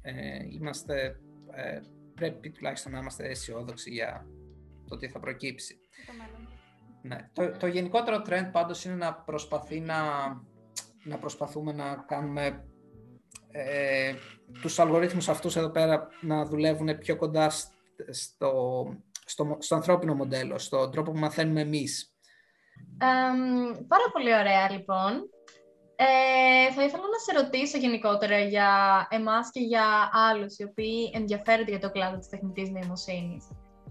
ε, είμαστε, ε, πρέπει τουλάχιστον να είμαστε αισιόδοξοι για το τι θα προκύψει. Το, ναι. το, το γενικότερο trend πάντως είναι να, προσπαθεί να, να προσπαθούμε να κάνουμε ε, τους αλγορίθμους αυτούς εδώ πέρα να δουλεύουν πιο κοντά στο, στο, στο ανθρώπινο μοντέλο, στον τρόπο που μαθαίνουμε εμείς. Um, πάρα πολύ ωραία, λοιπόν. Ε, θα ήθελα να σε ρωτήσω γενικότερα για εμάς και για άλλους οι οποίοι ενδιαφέρονται για το κλάδο της τεχνητής νοημοσύνης.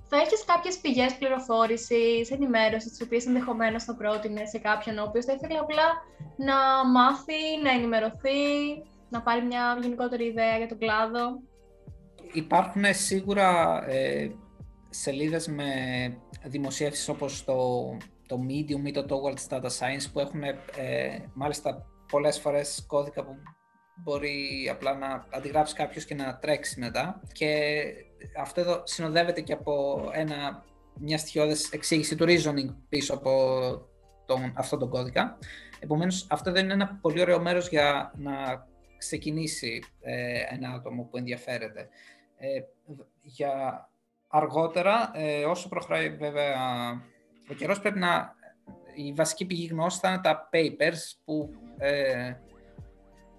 Θα έχεις κάποιες πηγές πληροφόρησης, ενημέρωσης, τις οποίες ενδεχομένως θα πρότεινε σε κάποιον ο οποίος θα ήθελε απλά να μάθει, να ενημερωθεί, να πάρει μια γενικότερη ιδέα για τον κλάδο? Υπάρχουν σίγουρα ε, σελίδες με δημοσίευσεις όπως το... το Medium ή το Towards Data Science που έχουν ε, μάλιστα πολλές φορές κώδικα που μπορεί απλά να αντιγράψει κάποιος και να τρέξει μετά, και αυτό εδώ συνοδεύεται και από ένα, μια στοιχειώδες εξήγηση του reasoning πίσω από τον, αυτόν τον κώδικα. Επομένως αυτό εδώ είναι ένα πολύ ωραίο μέρος για να ξεκινήσει ε, ένα άτομο που ενδιαφέρεται. Ε, για αργότερα, ε, όσο προχωράει βέβαια ο καιρός, πρέπει να... η βασική πηγή γνώση θα είναι τα papers που ε,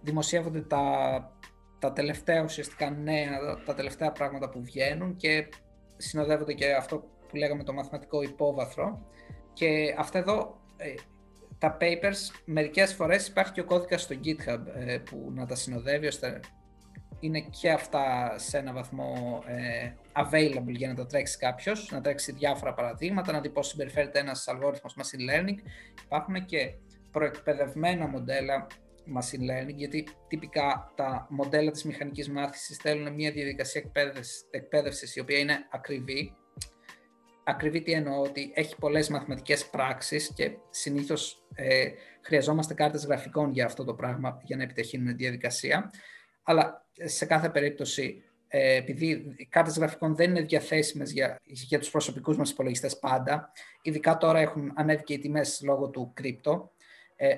δημοσιεύονται τα, τα τελευταία ουσιαστικά νέα, τα τελευταία πράγματα που βγαίνουν και συνοδεύονται και αυτό που λέγαμε το μαθηματικό υπόβαθρο. Και αυτά εδώ, ε, τα papers, μερικές φορές υπάρχει και ο κώδικας στο GitHub ε, που να τα συνοδεύει, ώστε είναι και αυτά σε ένα βαθμό ε, available για να τα τρέξει κάποιος, να τρέξει διάφορα παραδείγματα, να δει πώς συμπεριφέρεται ένας αλγόριθμος machine learning. Υπάρχουν και προεκπαιδευμένα μοντέλα machine learning, γιατί τυπικά τα μοντέλα της μηχανικής μάθησης θέλουν μια διαδικασία εκπαίδευσης η οποία είναι ακριβή. Ακριβή τι εννοώ? Ότι έχει πολλές μαθηματικές πράξεις και συνήθως ε, χρειαζόμαστε κάρτες γραφικών για αυτό το πράγμα, για να επιταχύνουμε τη διαδικασία. Αλλά σε κάθε περίπτωση, επειδή οι κάρτες γραφικών δεν είναι διαθέσιμες για, για τους προσωπικούς μας υπολογιστές πάντα, ειδικά τώρα έχουν ανέβει και οι τιμές λόγω του κρύπτο, ε,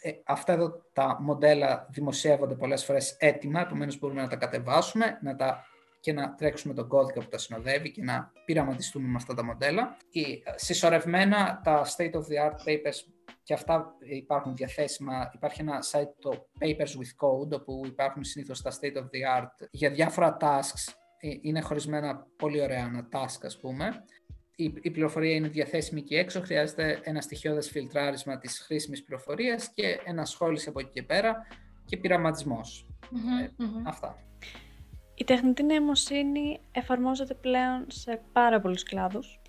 ε, αυτά εδώ τα μοντέλα δημοσιεύονται πολλές φορές έτοιμα, επομένως μπορούμε να τα κατεβάσουμε να τα, και να τρέξουμε τον κώδικα που τα συνοδεύει και να πειραματιστούμε με αυτά τα μοντέλα. Οι συσσωρευμένα τα state-of-the-art papers, και αυτά υπάρχουν διαθέσιμα. Υπάρχει ένα site, το Papers with Code, όπου υπάρχουν συνήθως τα state of the art για διάφορα tasks. Είναι χωρισμένα πολύ ωραία ένα task, ας πούμε. Η, η πληροφορία είναι διαθέσιμη και έξω. Χρειάζεται ένα στοιχειώδες φιλτράρισμα της χρήσιμης πληροφορίας και ενασχόληση από εκεί και πέρα και πειραματισμός. Mm-hmm, ε, mm-hmm. Αυτά. Η τεχνητή νοημοσύνη εφαρμόζεται πλέον σε πάρα πολλούς κλάδους.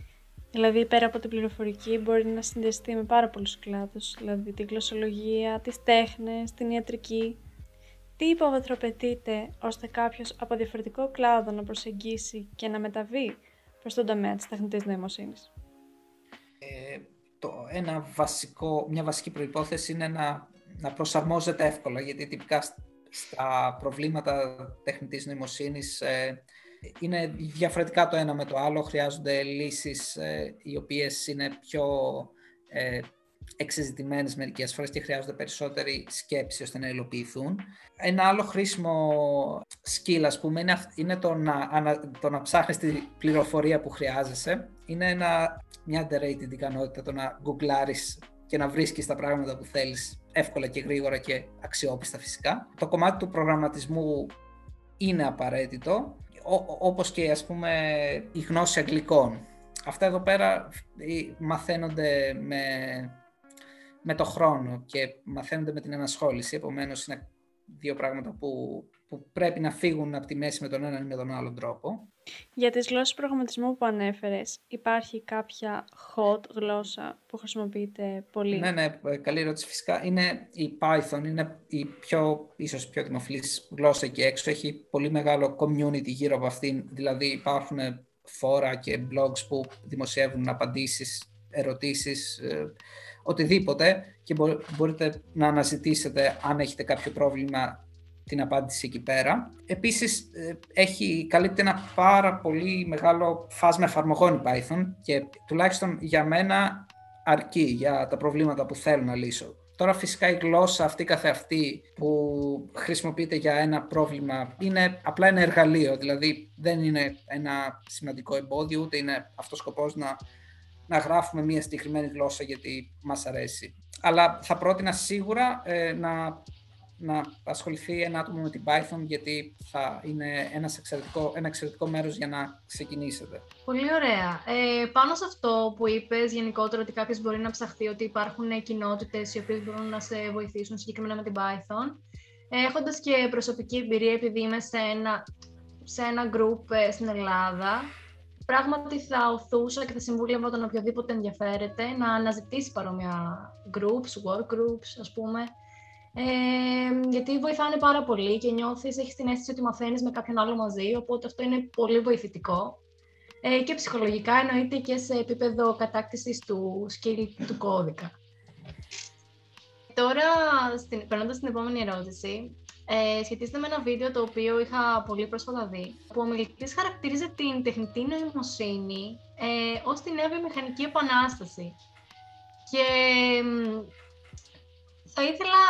Δηλαδή, πέρα από την πληροφορική, μπορεί να συνδυαστεί με πάρα πολλούς κλάδους, δηλαδή την γλωσσολογία, τις τέχνες, την ιατρική. Τι υποβαθροπετείται ώστε κάποιος από διαφορετικό κλάδο να προσεγγίσει και να μεταβεί προς τον τομέα της τεχνητής νοημοσύνης? Ε, το, ένα βασικό, μια βασική προϋπόθεση είναι να, να προσαρμόζεται εύκολα, γιατί τυπικά στα προβλήματα τεχνητής νοημοσύνης ε, είναι διαφορετικά το ένα με το άλλο, χρειάζονται λύσεις ε, οι οποίες είναι πιο ε, εξεζητημένες μερικές φορές και χρειάζονται περισσότερη σκέψη ώστε να υλοποιηθούν. Ένα άλλο χρήσιμο skill, ας πούμε, είναι, είναι το να, το να ψάχνεις τη πληροφορία που χρειάζεσαι. Είναι ένα, μια underrated ικανότητα το να γκουγκλάρεις και να βρίσκεις τα πράγματα που θέλεις εύκολα και γρήγορα και αξιόπιστα φυσικά. Το κομμάτι του προγραμματισμού είναι απαραίτητο, Ό, όπως και, ας πούμε, η γνώση αγγλικών. Αυτά εδώ πέρα μαθαίνονται με, με το χρόνο και μαθαίνονται με την ενασχόληση. Επομένως, είναι δύο πράγματα που, που πρέπει να φύγουν από τη μέση με τον έναν ή με τον άλλον τρόπο. Για τις γλώσσες προγραμματισμού που ανέφερες, υπάρχει κάποια hot γλώσσα που χρησιμοποιείται πολύ? Ναι, ναι, καλή ερώτηση. Φυσικά είναι η Python, είναι η πιο, ίσως πιο δημοφιλής γλώσσα εκεί έξω. Έχει πολύ μεγάλο community γύρω από αυτήν, δηλαδή υπάρχουν φόρα και blogs που δημοσιεύουν απαντήσεις, ερωτήσεις, ε, οτιδήποτε, και μπο, μπορείτε να αναζητήσετε αν έχετε κάποιο πρόβλημα την απάντηση εκεί πέρα. Επίσης, ε, έχει καλύπτει ένα πάρα πολύ μεγάλο φάσμα εφαρμογών η Python και τουλάχιστον για μένα αρκεί για τα προβλήματα που θέλω να λύσω. Τώρα φυσικά η γλώσσα αυτή καθεαυτή που χρησιμοποιείται για ένα πρόβλημα είναι απλά ένα εργαλείο, δηλαδή δεν είναι ένα σημαντικό εμπόδιο, ούτε είναι αυτός ο σκοπός να, να γράφουμε μια συγκεκριμένη γλώσσα γιατί μας αρέσει. Αλλά θα πρότεινα σίγουρα ε, να, να ασχοληθεί ένα άτομο με την Python, γιατί θα είναι ένας εξαιρετικό, ένα εξαιρετικό μέρος για να ξεκινήσετε. Πολύ ωραία. Ε, πάνω σε αυτό που είπες γενικότερα, ότι κάποιος μπορεί να ψαχθεί, ότι υπάρχουν κοινότητες οι οποίες μπορούν να σε βοηθήσουν συγκεκριμένα με την Python. Έχοντας και προσωπική εμπειρία, επειδή είμαι σε ένα, σε ένα group στην Ελλάδα, πράγματι θα οθούσα και θα συμβούλευα τον οποιοδήποτε ενδιαφέρεται να αναζητήσει παρόμοια groups, work groups, ας πούμε, Ε, γιατί βοηθάνε πάρα πολύ και νιώθεις, έχεις την αίσθηση ότι μαθαίνεις με κάποιον άλλο μαζί, οπότε αυτό είναι πολύ βοηθητικό ε, και ψυχολογικά, εννοείται, και σε επίπεδο κατάκτησης του skill του κώδικα. Τώρα, στην, περνώντας στην επόμενη ερώτηση, ε, σχετίζεται με ένα βίντεο το οποίο είχα πολύ πρόσφατα δει, που ο μιλητής χαρακτηρίζει την τεχνητή νοημοσύνη ε, ως την νέα βιομηχανική επανάσταση. Και θα ήθελα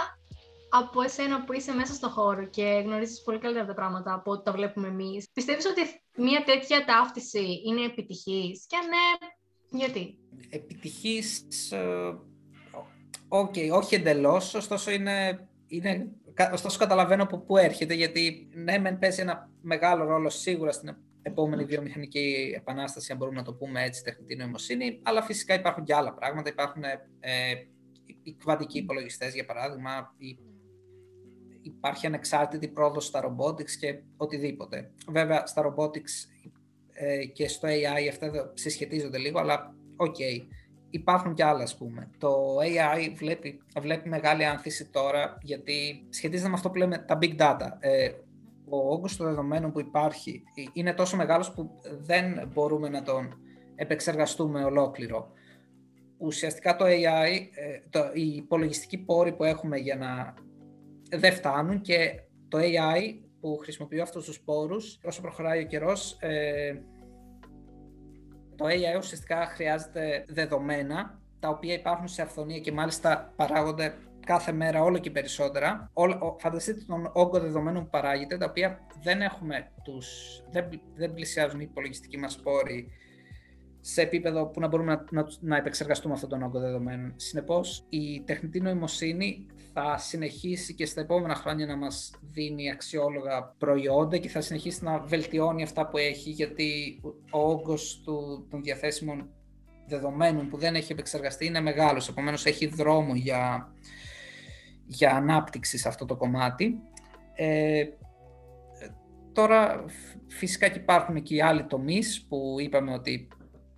από εσένα που είσαι μέσα στον χώρο και γνωρίζεις πολύ καλύτερα τα πράγματα από ό,τι τα βλέπουμε εμείς, πιστεύεις ότι μια τέτοια ταύτιση είναι επιτυχής? Και αν ναι, γιατί? Επιτυχής, okay, όχι εντελώς, ωστόσο, είναι, είναι, ωστόσο καταλαβαίνω από πού έρχεται, γιατί ναι, μεν παίζει ένα μεγάλο ρόλο σίγουρα στην επόμενη βιομηχανική επανάσταση, αν μπορούμε να το πούμε έτσι, τεχνητή νοημοσύνη, αλλά φυσικά υπάρχουν και άλλα πράγματα, υπάρχουν ε, οι κβαντικοί υπολογιστές, για παράδειγμα, υπάρχει ανεξάρτητη πρόοδος στα robotics και οτιδήποτε. Βέβαια, στα robotics ε, και στο έι άι αυτά συσχετίζονται λίγο, αλλά οκ, okay, υπάρχουν και άλλα, ας πούμε. Το έι άι βλέπει, βλέπει μεγάλη άνθηση τώρα, γιατί σχετίζεται με αυτό που λέμε τα big data. Ε, ο όγκος των δεδομένων που υπάρχει είναι τόσο μεγάλος που δεν μπορούμε να τον επεξεργαστούμε ολόκληρο. Ουσιαστικά το έι άι, το, οι υπολογιστικοί πόροι που έχουμε για να δεν φτάνουν, και το έι άι που χρησιμοποιεί αυτούς τους πόρους, όσο προχωράει ο καιρός, ε, το έι άι ουσιαστικά χρειάζεται δεδομένα, τα οποία υπάρχουν σε αυθονία και μάλιστα παράγονται κάθε μέρα όλο και περισσότερα. Ό, φανταστείτε τον όγκο δεδομένων που παράγεται, τα οποία δεν έχουμε τους, δεν, δεν πλησιάζουν οι υπολογιστικοί μας πόροι σε επίπεδο που να μπορούμε να, να, να επεξεργαστούμε αυτόν τον όγκο δεδομένων. Συνεπώς, η τεχνητή νοημοσύνη θα συνεχίσει και στα επόμενα χρόνια να μας δίνει αξιόλογα προϊόντα και θα συνεχίσει να βελτιώνει αυτά που έχει, γιατί ο όγκος του, των διαθέσιμων δεδομένων που δεν έχει επεξεργαστεί είναι μεγάλος. Επομένως, έχει δρόμο για, για ανάπτυξη σε αυτό το κομμάτι. Ε, τώρα, φυσικά και υπάρχουν και οι άλλοι τομείς που είπαμε ότι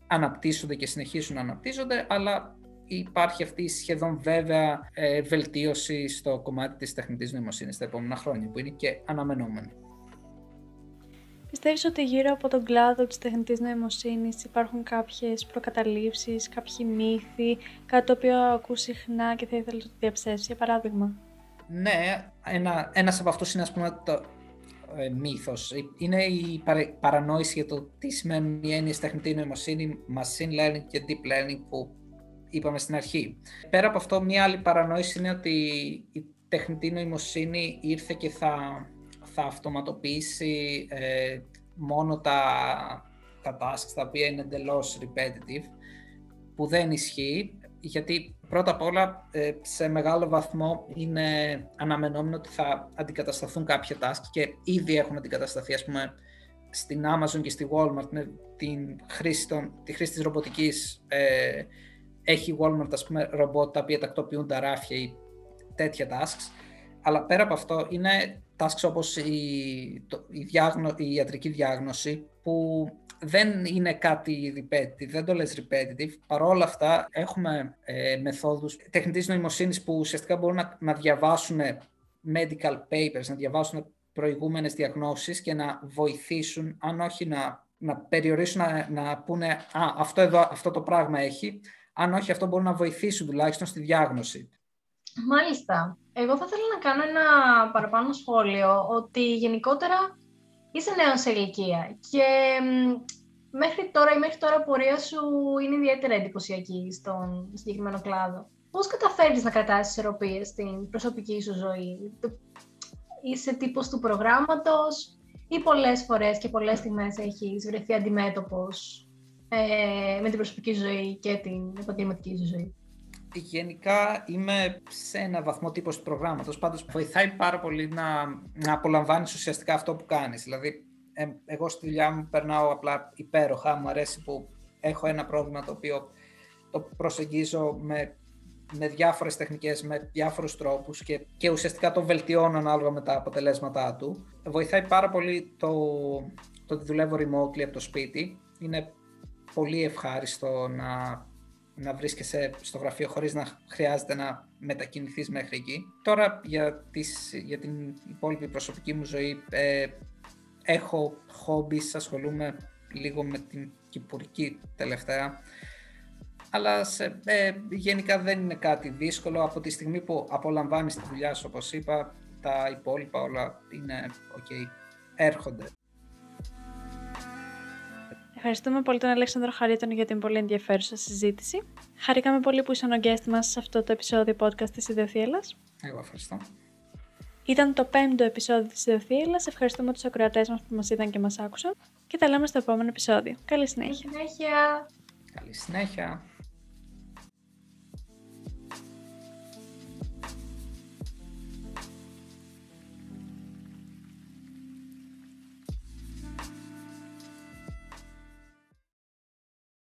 αναπτύσσονται και συνεχίσουν να αναπτύσσονται, αλλά υπάρχει αυτή η σχεδόν βέβαια ε, βελτίωση στο κομμάτι της τεχνητής νοημοσύνης τα επόμενα χρόνια, που είναι και αναμενόμενη. Πιστεύεις ότι γύρω από τον κλάδο της τεχνητής νοημοσύνης υπάρχουν κάποιες προκαταλήψεις, κάποιοι μύθοι, κάτι το οποίο ακούς συχνά και θα ήθελες να το διαψεύσεις, για παράδειγμα? Ναι, ένα, ένας από αυτούς είναι, ας πούμε, το ε, μύθος. Είναι η παρα, παρανόηση για το τι σημαίνουν οι έννοιες τεχνητή νοημοσύνη, machine learning και deep learning που είπαμε στην αρχή. Πέρα από αυτό, μια άλλη παρανόηση είναι ότι η τεχνητή νοημοσύνη ήρθε και θα... θα αυτοματοποιήσει ε, μόνο τα, τα tasks τα οποία είναι εντελώς repetitive, που δεν ισχύει, γιατί πρώτα απ' όλα ε, σε μεγάλο βαθμό είναι αναμενόμενο ότι θα αντικατασταθούν κάποια tasks και ήδη έχουν αντικατασταθεί, ας πούμε, στην Amazon και στη Walmart, με την χρήση των, τη χρήση της ρομποτικής. Ε, έχει η Walmart, ας πούμε, ρομπότ τα οποία τακτοποιούν τα ράφια ή τέτοια tasks, αλλά πέρα από αυτό είναι tasks όπως η, το, η, διάγνω, η ιατρική διάγνωση, που δεν είναι κάτι repetitive, δεν το λες repetitive. Παρόλα αυτά έχουμε ε, μεθόδους τεχνητής νοημοσύνης που ουσιαστικά μπορούν να, να διαβάσουν medical papers, να διαβάσουν προηγούμενες διαγνώσεις και να βοηθήσουν, αν όχι να, να περιορίσουν, να, να πούνε «Α, αυτό, εδώ, αυτό το πράγμα έχει», αν όχι αυτό μπορούν να βοηθήσουν τουλάχιστον στη διάγνωση. Μάλιστα. Εγώ θα ήθελα να κάνω ένα παραπάνω σχόλιο, ότι γενικότερα είσαι νέος σε ηλικία και μέχρι τώρα η μέχρι τώρα πορεία σου είναι ιδιαίτερα εντυπωσιακή στον συγκεκριμένο κλάδο. Πώς καταφέρεις να κρατάς ισορροπίες στην προσωπική σου ζωή? Είσαι τύπος του προγράμματος ή πολλές φορές και πολλές στιγμές έχεις βρεθεί αντιμέτωπος ε, με την προσωπική ζωή και την επαγγελματική σου ζωή? Γενικά είμαι σε ένα βαθμό τύπος του προγράμματος, πάντως βοηθάει πάρα πολύ να, να απολαμβάνεις ουσιαστικά αυτό που κάνεις. Δηλαδή ε, εγώ στη δουλειά μου περνάω απλά υπέροχα, μου αρέσει που έχω ένα πρόβλημα το οποίο το προσεγγίζω με, με διάφορες τεχνικές, με διάφορους τρόπους και, και ουσιαστικά το βελτιώνω ανάλογα με τα αποτελέσματά του. Βοηθάει πάρα πολύ το, το ότι δουλεύω remotely από το σπίτι. Είναι πολύ ευχάριστο να να βρίσκεσαι στο γραφείο χωρίς να χρειάζεται να μετακινηθείς μέχρι εκεί. Τώρα για, τις, για την υπόλοιπη προσωπική μου ζωή ε, έχω χόμπις, ασχολούμαι λίγο με την κυπουρική τελευταία, αλλά σε, ε, γενικά δεν είναι κάτι δύσκολο. Από τη στιγμή που απολαμβάνεις τη δουλειά σου, όπως είπα, τα υπόλοιπα όλα είναι ok, έρχονται. Ευχαριστούμε πολύ τον Αλέξανδρο Χαρίτων για την πολύ ενδιαφέρουσα συζήτηση. Χαρήκαμε πολύ που ήσαν ο guest μας σε αυτό το επεισόδιο podcast της Ιδεοθύελλας. Εγώ ευχαριστώ. Ήταν το πέμπτο επεισόδιο της Ιδεοθύελλας. Ευχαριστούμε τους ακροατές μας που μας είδαν και μας άκουσαν. Και τα λέμε στο επόμενο επεισόδιο. Καλή συνέχεια. Καλή συνέχεια. Καλή συνέχεια.